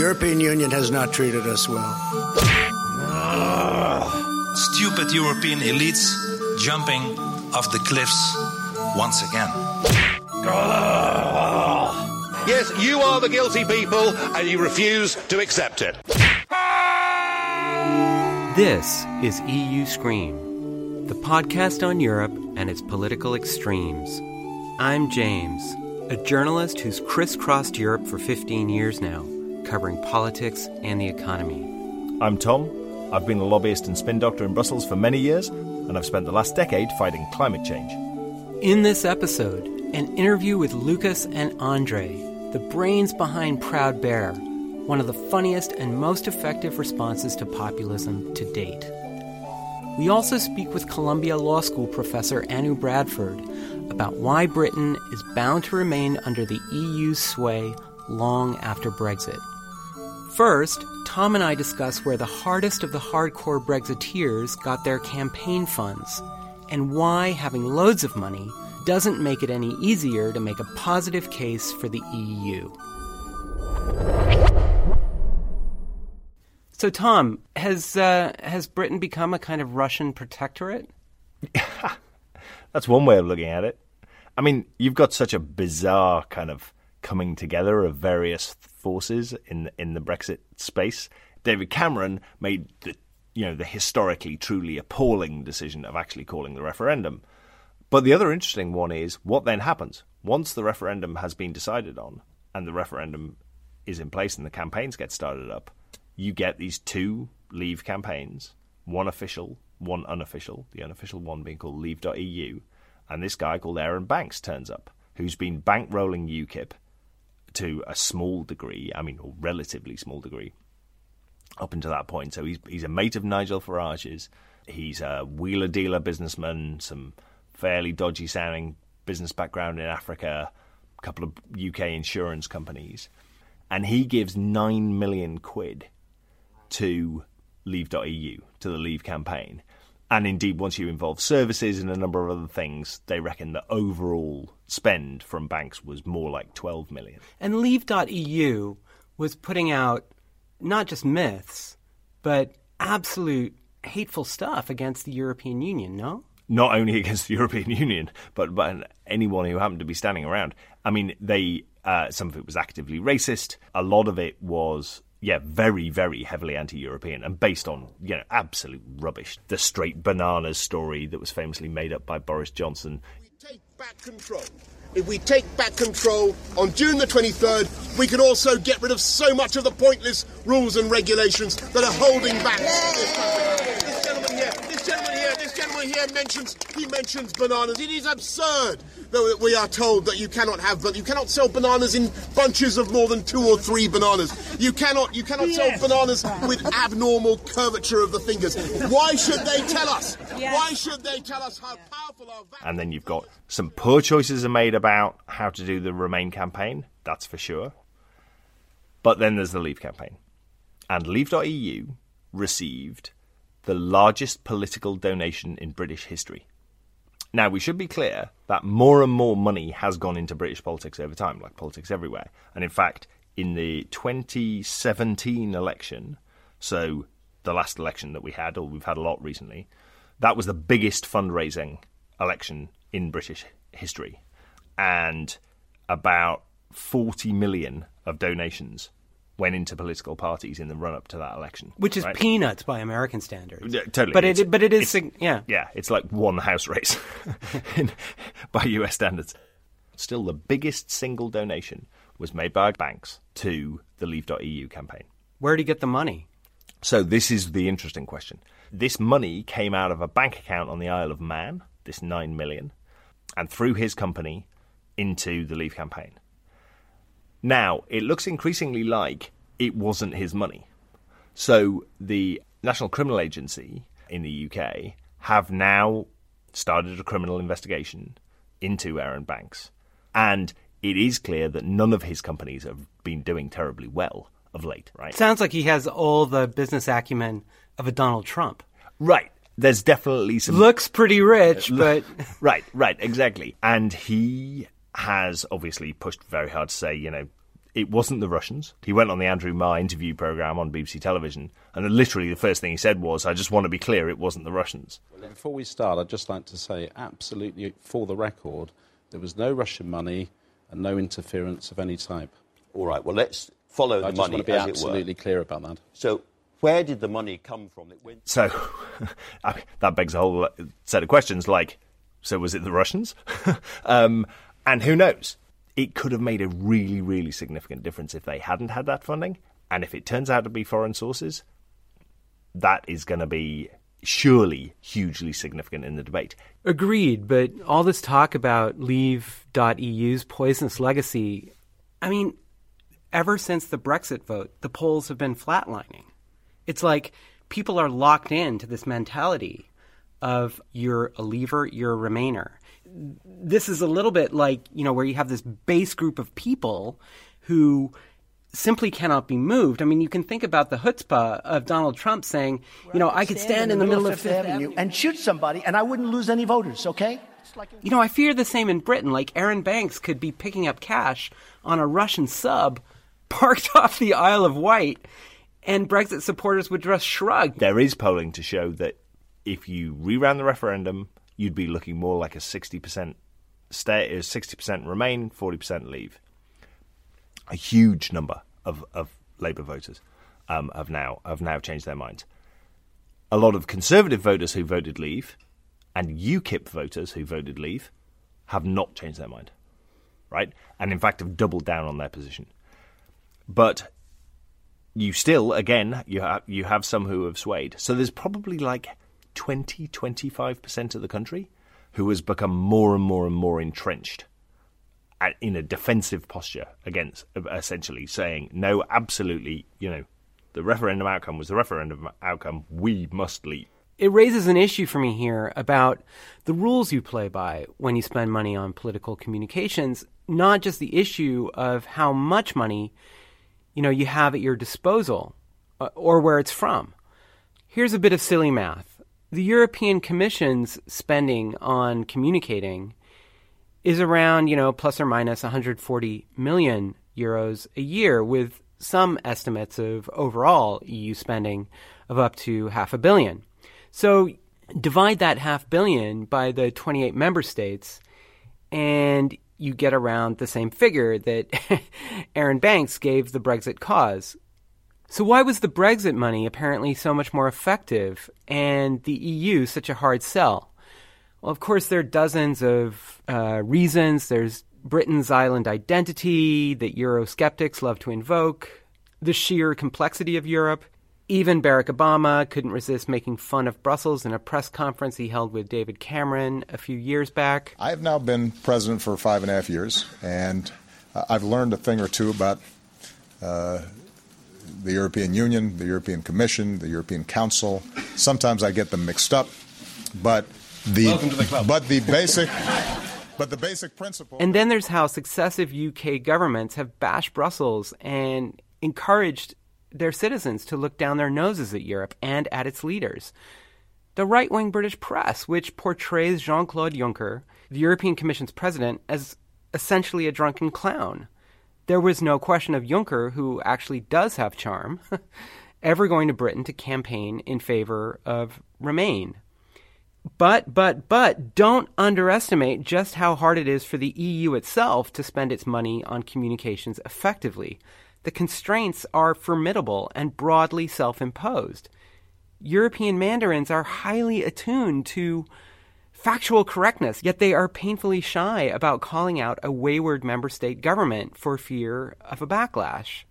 European Union has not treated us well. Stupid European elites jumping off the cliffs once again. Yes, you are the guilty people, and you refuse to accept it. This is EU Scream, the podcast on Europe and its political extremes. I'm James, a journalist who's crisscrossed Europe for 15 years now, covering politics and the economy. I'm Tom. I've been a lobbyist and spin doctor in Brussels for many years, and I've spent the last decade fighting climate change. In this episode, an interview with Lucas and Andre, the brains behind Proud Bear, one of the funniest and most effective responses to populism to date. We also speak with Columbia Law School professor Anu Bradford about why Britain is bound to remain under the EU's sway long after Brexit. First, Tom and I discuss where the hardest of the hardcore Brexiteers got their campaign funds, and why having loads of money doesn't make it any easier to make a positive case for the EU. So, Tom, has Britain become a kind of Russian protectorate? That's one way of looking at it. I mean, you've got such a bizarre kind of coming together of various forces in the Brexit space. David Cameron made the historically truly appalling decision of actually calling the referendum. But the other interesting one is what then happens once the referendum has been decided on and the referendum is in place and the campaigns get started up. You get these two Leave campaigns, one official, one unofficial, the unofficial one being called Leave.eu, and this guy called Aaron Banks turns up, who's been bankrolling UKIP to a small degree, a relatively small degree, up until that point. So he's a mate of Nigel Farage's, he's a wheeler-dealer businessman, some fairly dodgy-sounding business background in Africa, a couple of UK insurance companies, and he gives 9 million quid to Leave.eu, to the Leave campaign. And indeed, once you involve services and a number of other things, they reckon the overall spend from Banks was more like 12 million. And Leave.eu was putting out not just myths, but absolute hateful stuff against the European Union, no? Not only against the European Union, but anyone who happened to be standing around. I mean, they some of it was actively racist. A lot of it was... yeah, very, very heavily anti-European and based on, absolute rubbish. The straight bananas story that was famously made up by Boris Johnson. If we take back control on June the 23rd, we can also get rid of so much of the pointless rules and regulations that are holding back this country. This gentleman here mentions bananas. It is absurd that we are told that you cannot sell bananas in bunches of more than 2 or 3 bananas. You cannot sell bananas with abnormal curvature of the fingers. Why should they tell us? Yes. Why should they tell us how powerful our... And then you've got some poor choices are made about how to do the Remain campaign. That's for sure. But then there's the Leave campaign. And Leave.eu received... the largest political donation in British history. Now, we should be clear that more and more money has gone into British politics over time, like politics everywhere. And in fact, in the 2017 election, so the last election that we had, or we've had a lot recently, that was the biggest fundraising election in British history. And about 40 million of donations went into political parties in the run-up to that election. Which is peanuts by American standards. Totally. But it is. Yeah, it's like one house race by US standards. Still, the biggest single donation was made by Banks to the Leave.eu campaign. Where did he get the money? So this is the interesting question. This money came out of a bank account on the Isle of Man, this 9 million, and through his company into the Leave campaign. Now, it looks increasingly like it wasn't his money. So the National Criminal Agency in the UK have now started a criminal investigation into Aaron Banks. And it is clear that none of his companies have been doing terribly well of late, right? Sounds like he has all the business acumen of a Donald Trump. Right. There's definitely some... looks pretty rich, but... Right, exactly. And he... has obviously pushed very hard to say, it wasn't the Russians. He went on the Andrew Marr interview programme on BBC television, and literally the first thing he said was, I just want to be clear, it wasn't the Russians. Before we start, I'd just like to say, absolutely, for the record, there was no Russian money and no interference of any type. All right, well, let's follow the money, as it were. I just want to be absolutely clear about that. So where did the money come from? So I mean, that begs a whole set of questions, like, so was it the Russians? And who knows? It could have made a really, really significant difference if they hadn't had that funding. And if it turns out to be foreign sources, that is going to be surely hugely significant in the debate. Agreed, but all this talk about Leave.eu's poisonous legacy, I mean, ever since the Brexit vote, the polls have been flatlining. It's like people are locked into this mentality of you're a leaver, you're a remainer. This is a little bit like, you know, where you have this base group of people who simply cannot be moved. I mean, you can think about the chutzpah of Donald Trump saying, you know, I could stand in the middle of Fifth Avenue and shoot somebody and I wouldn't lose any voters, okay? You know, I fear the same in Britain. Like, Aaron Banks could be picking up cash on a Russian sub parked off the Isle of Wight, and Brexit supporters would just shrug. There is polling to show that if you reran the referendum, you'd be looking more like a 60% stay, 60% remain, 40% leave. A huge number of Labour voters have now changed their minds. A lot of Conservative voters who voted leave and UKIP voters who voted leave have not changed their mind, right? And in fact have doubled down on their position. But you still, again, you have some who have swayed. So there's probably like 20-25% of the country who has become more and more and more entrenched in a defensive posture against, essentially saying, no, absolutely, you know, the referendum outcome was the referendum outcome, we must leave. It raises an issue for me here about the rules you play by when you spend money on political communications, not just the issue of how much money, you know, you have at your disposal or where it's from. Here's a bit of silly math. The European Commission's spending on communicating is around, you know, plus or minus 140 million euros a year, with some estimates of overall EU spending of up to 500 million. So divide that 500 million by the 28 member states, and you get around the same figure that Aaron Banks gave the Brexit cause. So why was the Brexit money apparently so much more effective and the EU such a hard sell? Well, of course, there are dozens of reasons. There's Britain's island identity that Eurosceptics love to invoke, the sheer complexity of Europe. Even Barack Obama couldn't resist making fun of Brussels in a press conference he held with David Cameron a few years back. I have now been president for 5.5 years, and I've learned a thing or two about the European Union, the European Commission, the European Council. Sometimes I get them mixed up, but the basic principle. And then there's how successive UK governments have bashed Brussels and encouraged their citizens to look down their noses at Europe and at its leaders. The right-wing British press, which portrays Jean-Claude Juncker, the European Commission's president, as essentially a drunken clown. There was no question of Juncker, who actually does have charm, ever going to Britain to campaign in favor of Remain. But don't underestimate just how hard it is for the EU itself to spend its money on communications effectively. The constraints are formidable and broadly self-imposed. European mandarins are highly attuned to factual correctness, yet they are painfully shy about calling out a wayward member state government for fear of a backlash.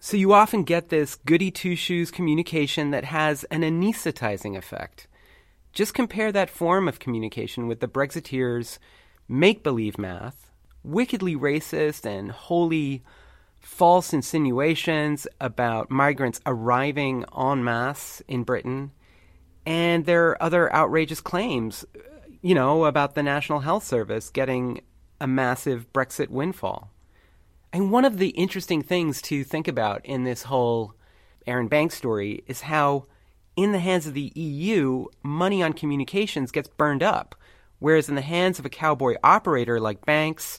So you often get this goody-two-shoes communication that has an anesthetizing effect. Just compare that form of communication with the Brexiteers' make-believe math, wickedly racist and wholly false insinuations about migrants arriving en masse in Britain, and their other outrageous claims, you know, about the National Health Service getting a massive Brexit windfall. And one of the interesting things to think about in this whole Aaron Banks story is how, in the hands of the EU, money on communications gets burned up, whereas in the hands of a cowboy operator like Banks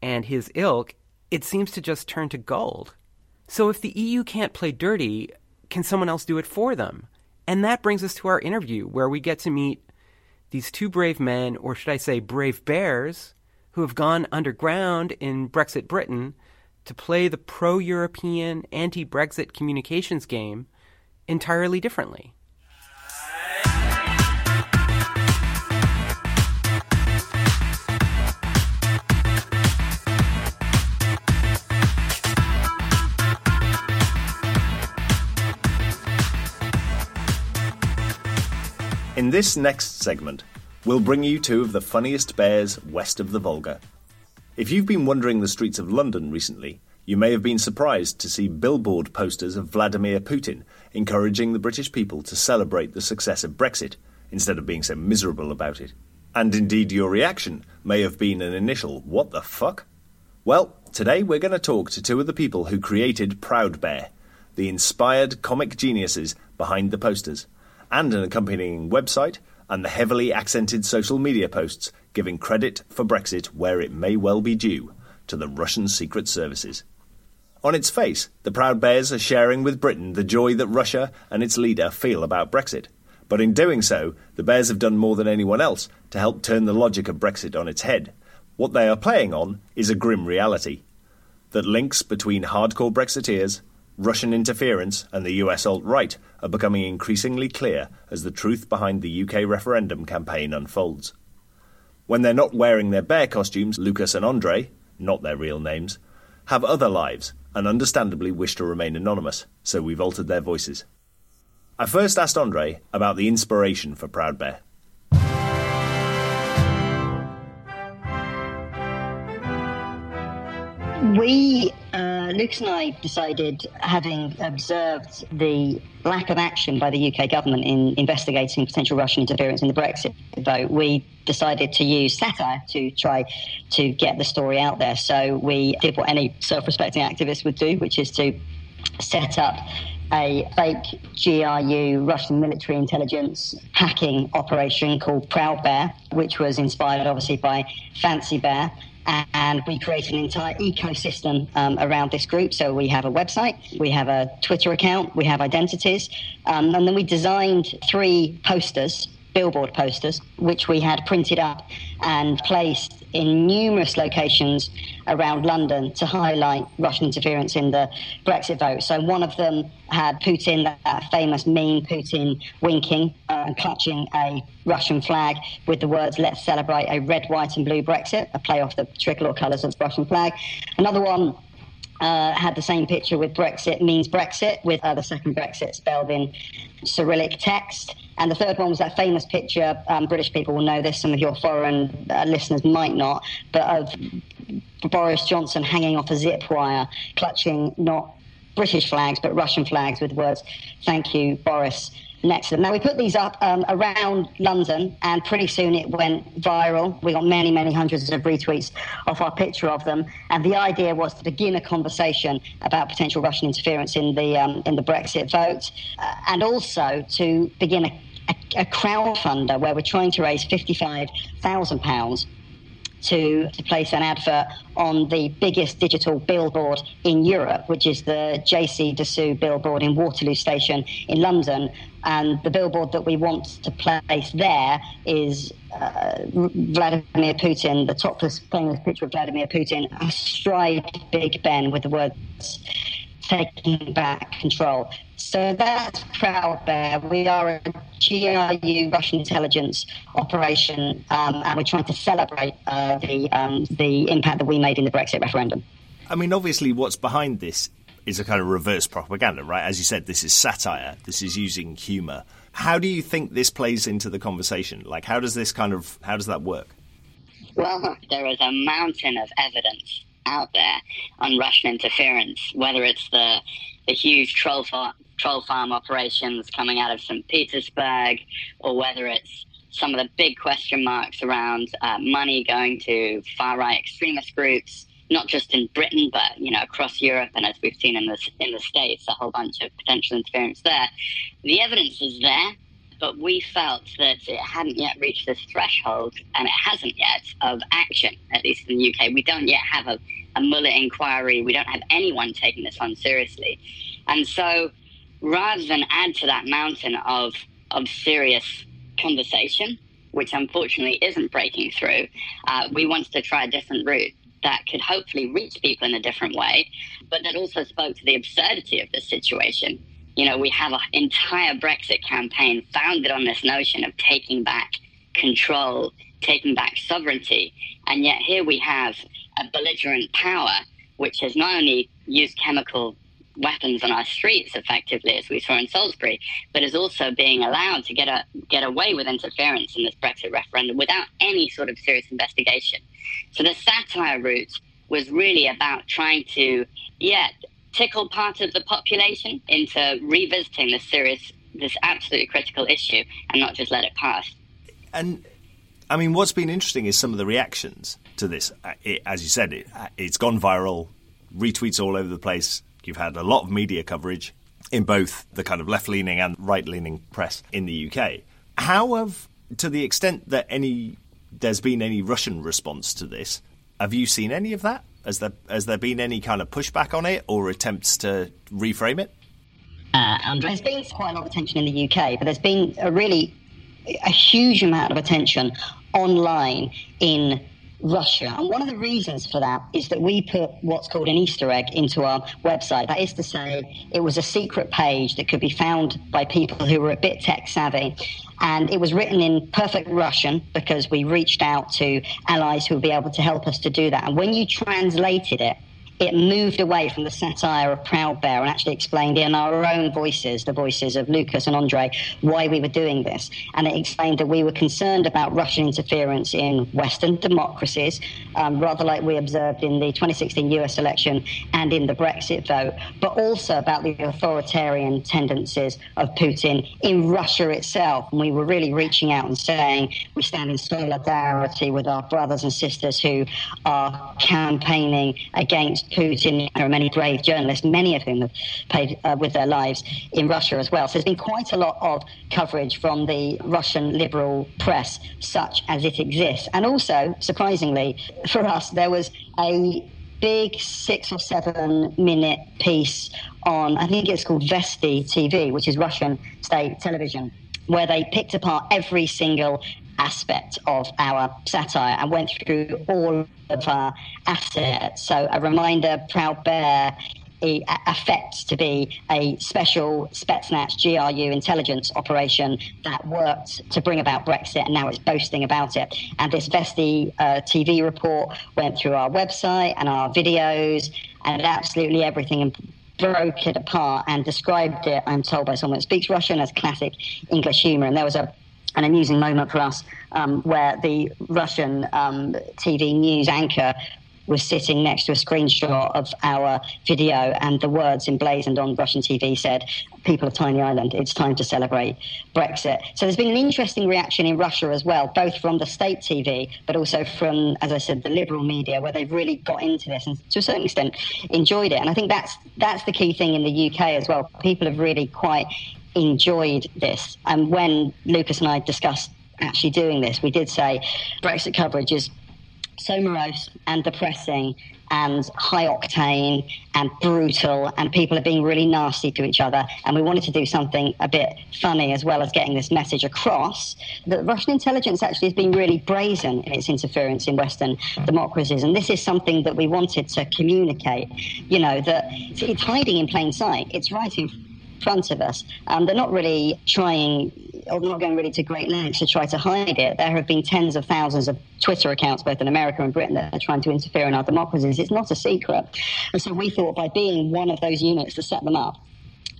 and his ilk, it seems to just turn to gold. So if the EU can't play dirty, can someone else do it for them? And that brings us to our interview, where we get to meet these two brave men, or should I say brave bears, who have gone underground in Brexit Britain to play the pro-European, anti-Brexit communications game entirely differently. In this next segment, we'll bring you two of the funniest bears west of the Volga. If you've been wandering the streets of London recently, you may have been surprised to see billboard posters of Vladimir Putin encouraging the British people to celebrate the success of Brexit instead of being so miserable about it. And indeed, your reaction may have been an initial, what the fuck? Well, today we're going to talk to two of the people who created Proud Bear, the inspired comic geniuses behind the posters, and an accompanying website, and the heavily accented social media posts giving credit for Brexit where it may well be due, to the Russian secret services. On its face, the Proud Bears are sharing with Britain the joy that Russia and its leader feel about Brexit. But in doing so, the Bears have done more than anyone else to help turn the logic of Brexit on its head. What they are playing on is a grim reality that links between hardcore Brexiteers, Russian interference and the US alt-right are becoming increasingly clear as the truth behind the UK referendum campaign unfolds. When they're not wearing their bear costumes, Lucas and Andre, not their real names, have other lives and understandably wish to remain anonymous, so we've altered their voices. I first asked Andre about the inspiration for Proud Bear. Luke and I decided, having observed the lack of action by the UK government in investigating potential Russian interference in the Brexit vote, we decided to use satire to try to get the story out there. So we did what any self-respecting activist would do, which is to set up a fake GRU, Russian military intelligence hacking operation called Proud Bear, which was inspired obviously by Fancy Bear. And we create an entire ecosystem around this group. So we have a website, we have a Twitter account, we have identities. And then we designed three posters, billboard posters, which we had printed up and placed in numerous locations around London to highlight Russian interference in the Brexit vote. So one of them had Putin, that famous meme, Putin winking and clutching a Russian flag with the words, let's celebrate a red, white and blue Brexit, a play off the tricolour colours of the Russian flag. Another one had the same picture with Brexit means Brexit, with the second Brexit spelled in Cyrillic text. And the third one was that famous picture, British people will know this, some of your foreign listeners might not, but of Boris Johnson hanging off a zip wire, clutching not British flags, but Russian flags with words, thank you, Boris, next to them. Now, we put these up around London, and pretty soon it went viral. We got many, many hundreds of retweets off our picture of them. And the idea was to begin a conversation about potential Russian interference in the Brexit vote, and also to begin a crowdfunder where we're trying to raise £55,000 to place an advert on the biggest digital billboard in Europe, which is the JC Dessous billboard in Waterloo Station in London. And the billboard that we want to place there is Vladimir Putin, the topless famous picture of Vladimir Putin, astride Big Ben with the words, taking back control. So that's Proud Bear. We are a GRU, Russian intelligence operation, and we're trying to celebrate the impact that we made in the Brexit referendum. I mean, obviously what's behind this is a kind of reverse propaganda, right? As you said, this is satire. This is using humour. How do you think this plays into the conversation? Like, how does that work? Well, there is a mountain of evidence out there on Russian interference, whether it's the huge troll farm operations coming out of St. Petersburg, or whether it's some of the big question marks around money going to far-right extremist groups, not just in Britain, but, you know, across Europe, and as we've seen in the States, a whole bunch of potential interference there. The evidence is there. But we felt that it hadn't yet reached this threshold, and it hasn't yet, of action, at least in the UK. We don't yet have a Mueller inquiry. We don't have anyone taking this on seriously. And so rather than add to that mountain of serious conversation, which unfortunately isn't breaking through, we wanted to try a different route that could hopefully reach people in a different way, but that also spoke to the absurdity of this situation. You know, we have an entire Brexit campaign founded on this notion of taking back control, taking back sovereignty. And yet here we have a belligerent power which has not only used chemical weapons on our streets effectively, as we saw in Salisbury, but is also being allowed to get away with interference in this Brexit referendum without any sort of serious investigation. So the satire route was really about trying to, tickle part of the population into revisiting this serious, this absolutely critical issue, and not just let it pass. And I mean, what's been interesting is some of the reactions to this. As you said, it's gone viral, retweets all over the place. You've had a lot of media coverage in both the kind of left-leaning and right-leaning press in the UK. How have, to the extent that there's been any Russian response to this, have you seen any of that? Has there been any kind of pushback on it or attempts to reframe it? Andrew, there's been quite a lot of attention in the UK, but there's been a huge amount of attention online in Russia. And one of the reasons for that is that we put what's called an Easter egg into our website. That is to say, it was a secret page that could be found by people who were a bit tech savvy. And it was written in perfect Russian because we reached out to allies who would be able to help us to do that. And when you translated it, it moved away from the satire of Proud Bear and actually explained in our own voices, the voices of Lucas and Andre, why we were doing this. And it explained that we were concerned about Russian interference in Western democracies, rather like we observed in the 2016 US election and in the Brexit vote, but also about the authoritarian tendencies of Putin in Russia itself. And we were really reaching out and saying we stand in solidarity with our brothers and sisters who are campaigning against Putin. There are many brave journalists, many of whom have paid with their lives in Russia as well. So there's been quite a lot of coverage from the Russian liberal press, such as it exists. And also, surprisingly for us, there was a big 6 or 7 minute piece on, I think it's called Vesti TV, which is Russian state television, where they picked apart every single aspect of our satire and went through all of our assets. So a reminder, Proud Bear affects to be a special Spetsnaz GRU intelligence operation that worked to bring about Brexit, and now it's boasting about it. And this Vesti TV report went through our website and our videos and absolutely everything, and broke it apart and described it, I'm told by someone that speaks Russian, as classic English humour. And there was an amusing moment for us where the Russian TV news anchor was sitting next to a screenshot of our video, and the words emblazoned on Russian TV said, "People of Tiny Island, it's time to celebrate Brexit." So there's been an interesting reaction in Russia as well, both from the state TV, but also from, as I said, the liberal media, where they've really got into this and to a certain extent enjoyed it. And I think that's the key thing in the UK as well. People have really quite enjoyed this. And when Lucas and I discussed actually doing this, we did say Brexit coverage is so morose and depressing and high octane and brutal, and people are being really nasty to each other, and we wanted to do something a bit funny as well as getting this message across that Russian intelligence actually has been really brazen in its interference in Western democracies. And this is something that we wanted to communicate, you know, that it's hiding in plain sight, it's right in front of us. They're not really trying, or not going really to great lengths to try to hide it. There have been tens of thousands of Twitter accounts, both in America and Britain, that are trying to interfere in our democracies. It's not a secret. And so we thought by being one of those units to set them up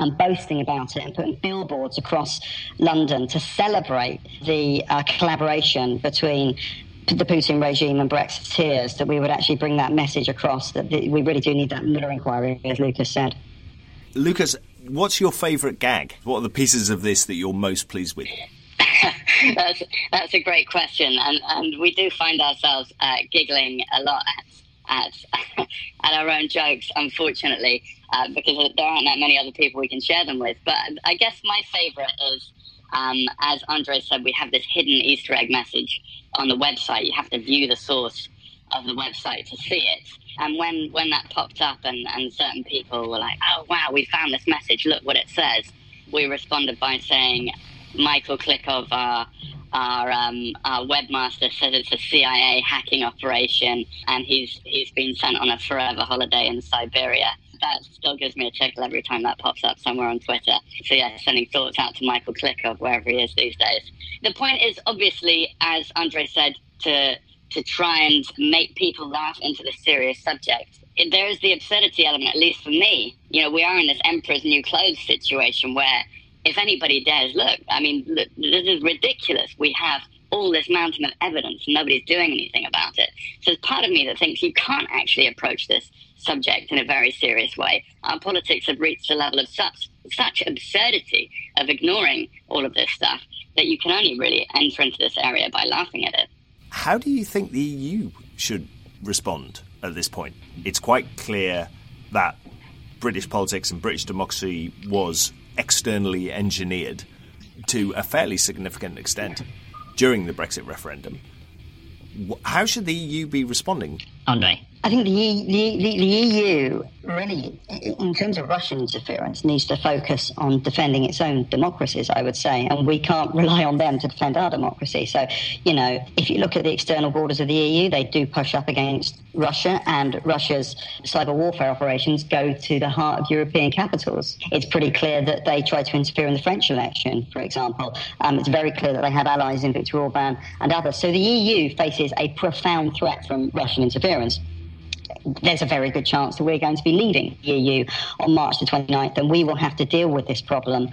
and boasting about it and putting billboards across London to celebrate the collaboration between the Putin regime and Brexiteers, that we would actually bring that message across, that we really do need that Mueller inquiry, as Lucas said. Lucas, what's your favourite gag? What are the pieces of this that you're most pleased with? That's a great question, and we do find ourselves giggling a lot at our own jokes, unfortunately, because there aren't that many other people we can share them with. But I guess my favourite is As Andre said, we have this hidden Easter egg message on the website. You have to view the source of the website to see it. And when that popped up and certain people were like, oh, wow, we found this message. Look what it says. We responded by saying, Michael Klickov, our webmaster, says it's a CIA hacking operation and he's been sent on a forever holiday in Siberia. That still gives me a tickle every time that pops up somewhere on Twitter. So yeah, sending thoughts out to Michael Klickov, wherever he is these days. The point is, obviously, as Andre said, to try and make people laugh into this serious subject. There is the absurdity element, at least for me. You know, we are in this emperor's new clothes situation where if anybody dares look, I mean, look, this is ridiculous. We have all this mountain of evidence and nobody's doing anything about it. So there's part of me that thinks you can't actually approach this subject in a very serious way. Our politics have reached a level of such absurdity of ignoring all of this stuff that you can only really enter into this area by laughing at it. How do you think the EU should respond at this point? It's quite clear that British politics and British democracy was externally engineered to a fairly significant extent during the Brexit referendum. How should the EU be responding? Andre? I think the EU really, in terms of Russian interference, needs to focus on defending its own democracies, I would say, and we can't rely on them to defend our democracy. So, you know, if you look at the external borders of the EU, they do push up against Russia, and Russia's cyber warfare operations go to the heart of European capitals. It's pretty clear that they tried to interfere in the French election, for example. It's very clear that they have allies in Viktor Orban and others. So the EU faces a profound threat from Russian interference. There's a very good chance that we're going to be leaving the EU on March the 29th, and we will have to deal with this problem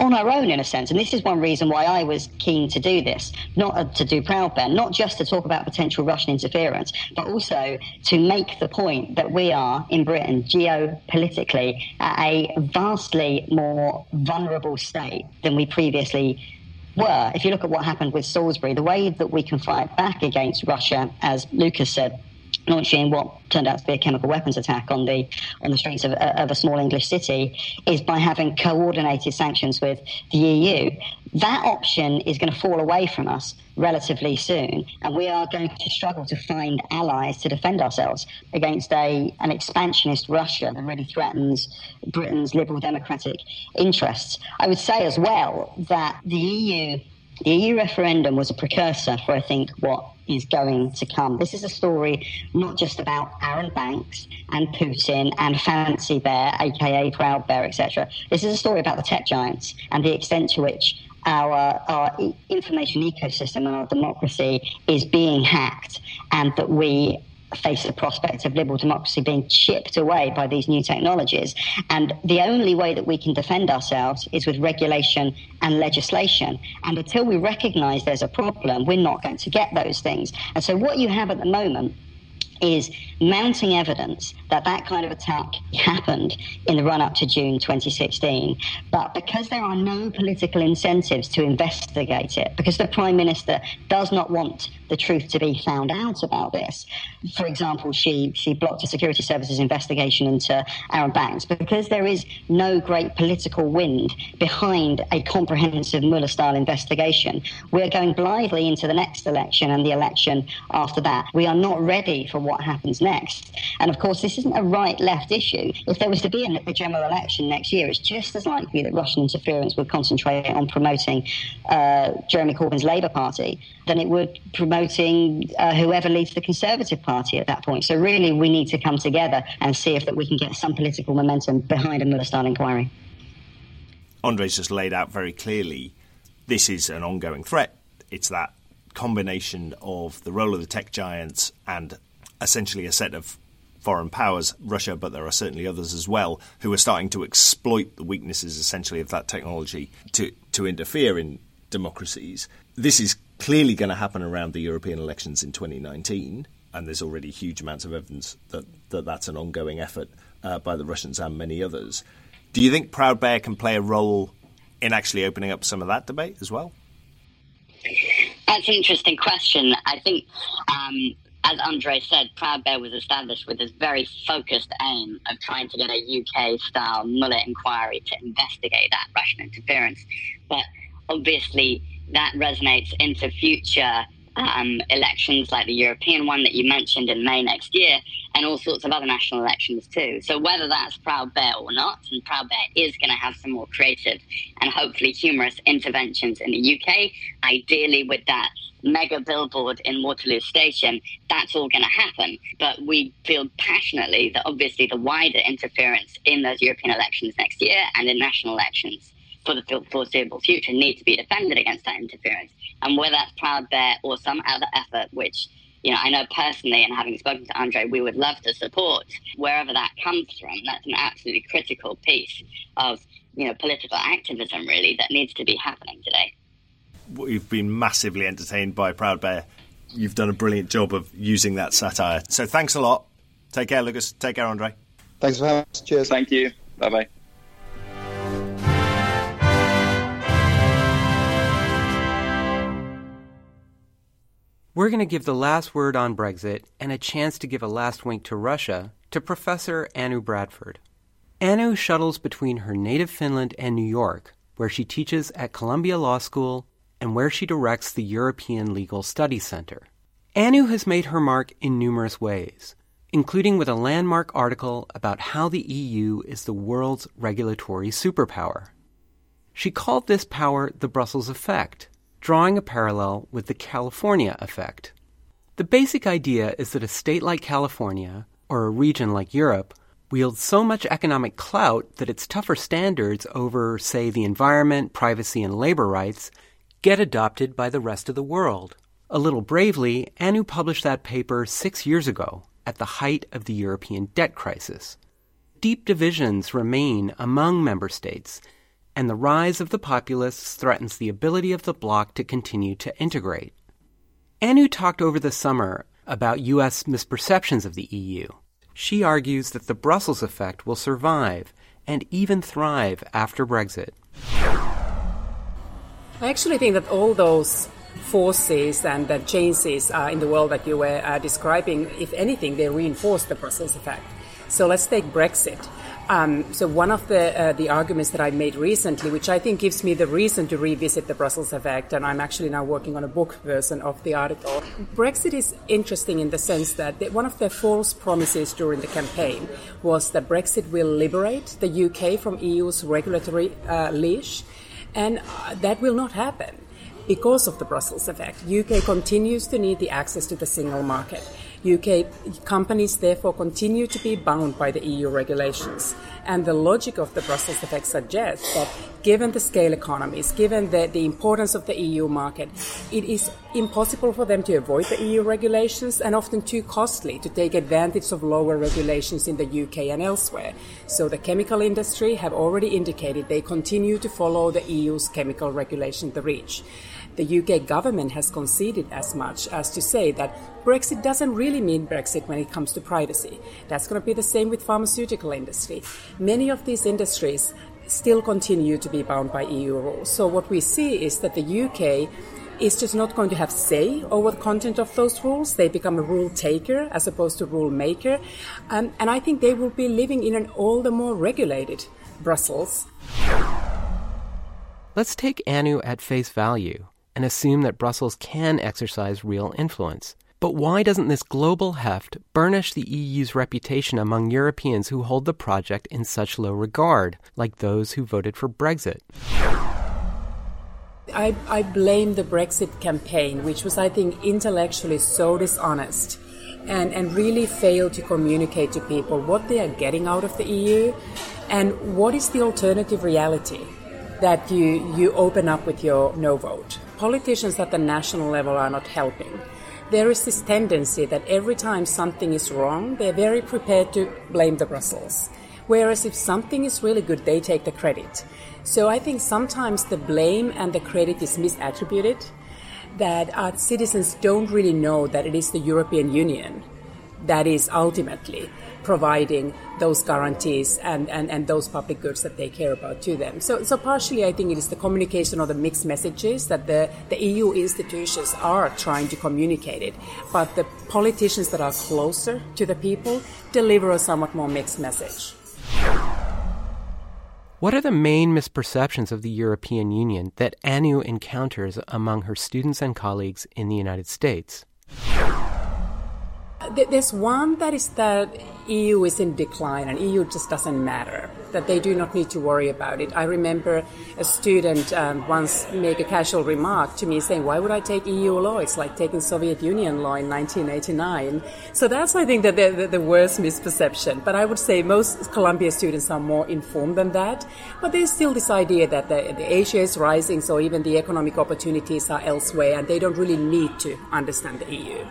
on our own, in a sense. And this is one reason why I was keen to do this, not to do Proud Bear, not just to talk about potential Russian interference, but also to make the point that we are, in Britain, geopolitically, at a vastly more vulnerable state than we previously were. If you look at what happened with Salisbury, the way that we can fight back against Russia, as Lucas said, launching what turned out to be a chemical weapons attack on the streets of a small English city, is by having coordinated sanctions with the EU. That option is going to fall away from us relatively soon, and we are going to struggle to find allies to defend ourselves against an expansionist Russia that really threatens Britain's liberal democratic interests. I would say as well that the EU referendum was a precursor for, I think, what is going to come. This is a story not just about Aaron Banks and Putin and Fancy Bear, aka Proud Bear, etc. This is a story about the tech giants and the extent to which our information ecosystem and our democracy is being hacked, and that we face the prospect of liberal democracy being chipped away by these new technologies. And the only way that we can defend ourselves is with regulation and legislation. And until we recognise there's a problem, we're not going to get those things. And so what you have at the moment is mounting evidence that that kind of attack happened in the run-up to June 2016. But because there are no political incentives to investigate it, because the Prime Minister does not want the truth to be found out about this. For example, she blocked a security services investigation into Aaron Banks because there is no great political wind behind a comprehensive Mueller-style investigation. We're going blithely into the next election and the election after that. We are not ready for what happens next. And of course, this isn't a right-left issue. If there was to be a general election next year, it's just as likely that Russian interference would concentrate on promoting Jeremy Corbyn's Labour Party than it would promote whoever leads the Conservative Party at that point. So really, we need to come together and see if that we can get some political momentum behind a Mueller-style inquiry. Andre's just laid out very clearly this is an ongoing threat. It's that combination of the role of the tech giants and essentially a set of foreign powers, Russia, but there are certainly others as well, who are starting to exploit the weaknesses essentially of that technology to interfere in democracies. This is clearly going to happen around the European elections in 2019, and there's already huge amounts of evidence that that's an ongoing effort by the Russians and many others. Do you think Proud Bear can play a role in actually opening up some of that debate as well? That's an interesting question. I think, as Andre said, Proud Bear was established with this very focused aim of trying to get a UK-style Mueller inquiry to investigate that Russian interference. But obviously that resonates into future elections like the European one that you mentioned in May next year, and all sorts of other national elections too. So whether that's Proud Bear or not, and Proud Bear is going to have some more creative and hopefully humorous interventions in the UK, ideally with that mega billboard in Waterloo Station, that's all going to happen. But we feel passionately that obviously the wider interference in those European elections next year and in national elections for the foreseeable future need to be defended against that interference. And whether that's Proud Bear or some other effort, which, you know, I know personally, and having spoken to Andre, we would love to support wherever that comes from. That's an absolutely critical piece of, you know, political activism, really, that needs to be happening today. You've been massively entertained by Proud Bear. You've done a brilliant job of using that satire. So thanks a lot. Take care, Lucas. Take care, Andre. Thanks for having us. Cheers. Thank you. Bye-bye. We're going to give the last word on Brexit and a chance to give a last wink to Russia to Professor Anu Bradford. Anu shuttles between her native Finland and New York, where she teaches at Columbia Law School and where she directs the European Legal Studies Center. Anu has made her mark in numerous ways, including with a landmark article about how the EU is the world's regulatory superpower. She called this power the Brussels Effect, drawing a parallel with the California effect. The basic idea is that a state like California, or a region like Europe, wields so much economic clout that its tougher standards over, say, the environment, privacy, and labor rights get adopted by the rest of the world. A little bravely, Anu published that paper 6 years ago, at the height of the European debt crisis. Deep divisions remain among member states, and the rise of the populists threatens the ability of the bloc to continue to integrate. Anu talked over the summer about U.S. misperceptions of the EU. She argues that the Brussels effect will survive and even thrive after Brexit. I actually think that all those forces and the changes in the world that you were describing, if anything, they reinforce the Brussels effect. So let's take Brexit. So one of the arguments that I made recently, which I think gives me the reason to revisit the Brussels effect, and I'm actually now working on a book version of the article. Brexit is interesting in the sense that one of the false promises during the campaign was that Brexit will liberate the UK from EU's regulatory leash. And that will not happen because of the Brussels effect. UK continues to need the access to the single market. UK companies therefore continue to be bound by the EU regulations. And the logic of the Brussels effect suggests that given the scale economies, given the importance of the EU market, it is impossible for them to avoid the EU regulations and often too costly to take advantage of lower regulations in the UK and elsewhere. So the chemical industry have already indicated they continue to follow the EU's chemical regulation, the REACH. The UK government has conceded as much as to say that Brexit doesn't really mean Brexit when it comes to privacy. That's going to be the same with pharmaceutical industry. Many of these industries still continue to be bound by EU rules. So what we see is that the UK is just not going to have say over the content of those rules. They become a rule taker as opposed to rule maker. And I think they will be living in an all the more regulated Brussels. Let's take Anu at face value and assume that Brussels can exercise real influence. But why doesn't this global heft burnish the EU's reputation among Europeans who hold the project in such low regard, like those who voted for Brexit? I blame the Brexit campaign, which was, I think, intellectually so dishonest and really failed to communicate to people what they are getting out of the EU and what is the alternative reality that you open up with your no vote. Politicians at the national level are not helping. There is this tendency that every time something is wrong, they're very prepared to blame the Brussels. Whereas if something is really good, they take the credit. So I think sometimes the blame and the credit is misattributed, that our citizens don't really know that it is the European Union that is ultimately providing those guarantees and those public goods that they care about to them. So partially I think it is the communication or the mixed messages that the EU institutions are trying to communicate it, but the politicians that are closer to the people deliver a somewhat more mixed message. What are the main misperceptions of the European Union that Anu encounters among her students and colleagues in the United States? There's one that is that EU is in decline and EU just doesn't matter, that they do not need to worry about it. I remember a student once make a casual remark to me saying, why would I take EU law? It's like taking Soviet Union law in 1989. So that's, I think, the worst misperception. But I would say most Columbia students are more informed than that. But there's still this idea that the Asia is rising, so even the economic opportunities are elsewhere, and they don't really need to understand the EU.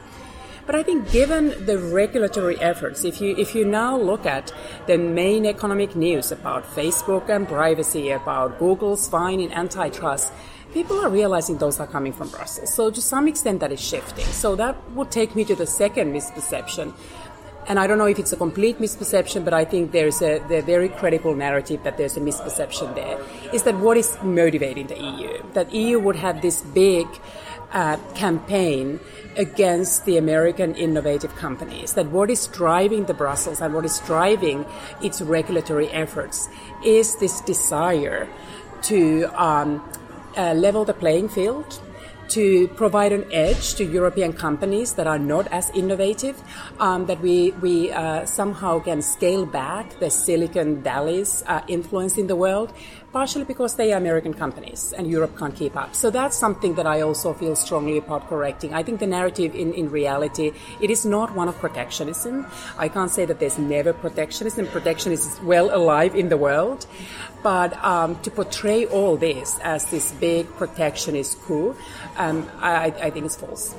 But I think given the regulatory efforts, if you now look at the main economic news about Facebook and privacy, about Google's fine in antitrust, people are realizing those are coming from Brussels. So to some extent that is shifting. So that would take me to the second misperception. And I don't know if it's a complete misperception, but I think there's the very credible narrative that there's a misperception there, is that what is motivating the EU? That EU would have this big campaign against the American innovative companies, that what is driving the Brussels and what is driving its regulatory efforts is this desire to level the playing field, to provide an edge to European companies that are not as innovative, that we somehow can scale back the Silicon Valley's influence in the world, partially because they are American companies and Europe can't keep up. So that's something that I also feel strongly about correcting. I think the narrative in reality, it is not one of protectionism. I can't say that there's never protectionism. Protectionism is well alive in the world. But to portray all this as this big protectionist coup, I think it's false.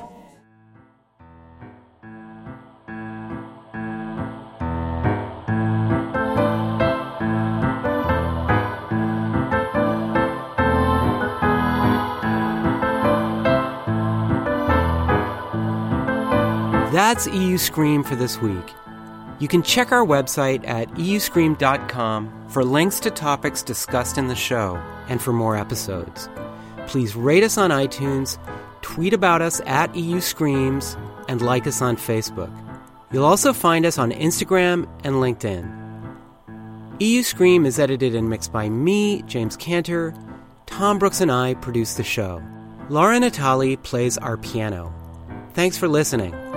That's EU Scream for this week. You can check our website at euscream.com for links to topics discussed in the show and for more episodes. Please rate us on iTunes, tweet about us at EU Screams, and like us on Facebook. You'll also find us on Instagram and LinkedIn. EU Scream is edited and mixed by me, James Cantor. Tom Brooks and I produce the show. Laura Natali plays our piano. Thanks for listening.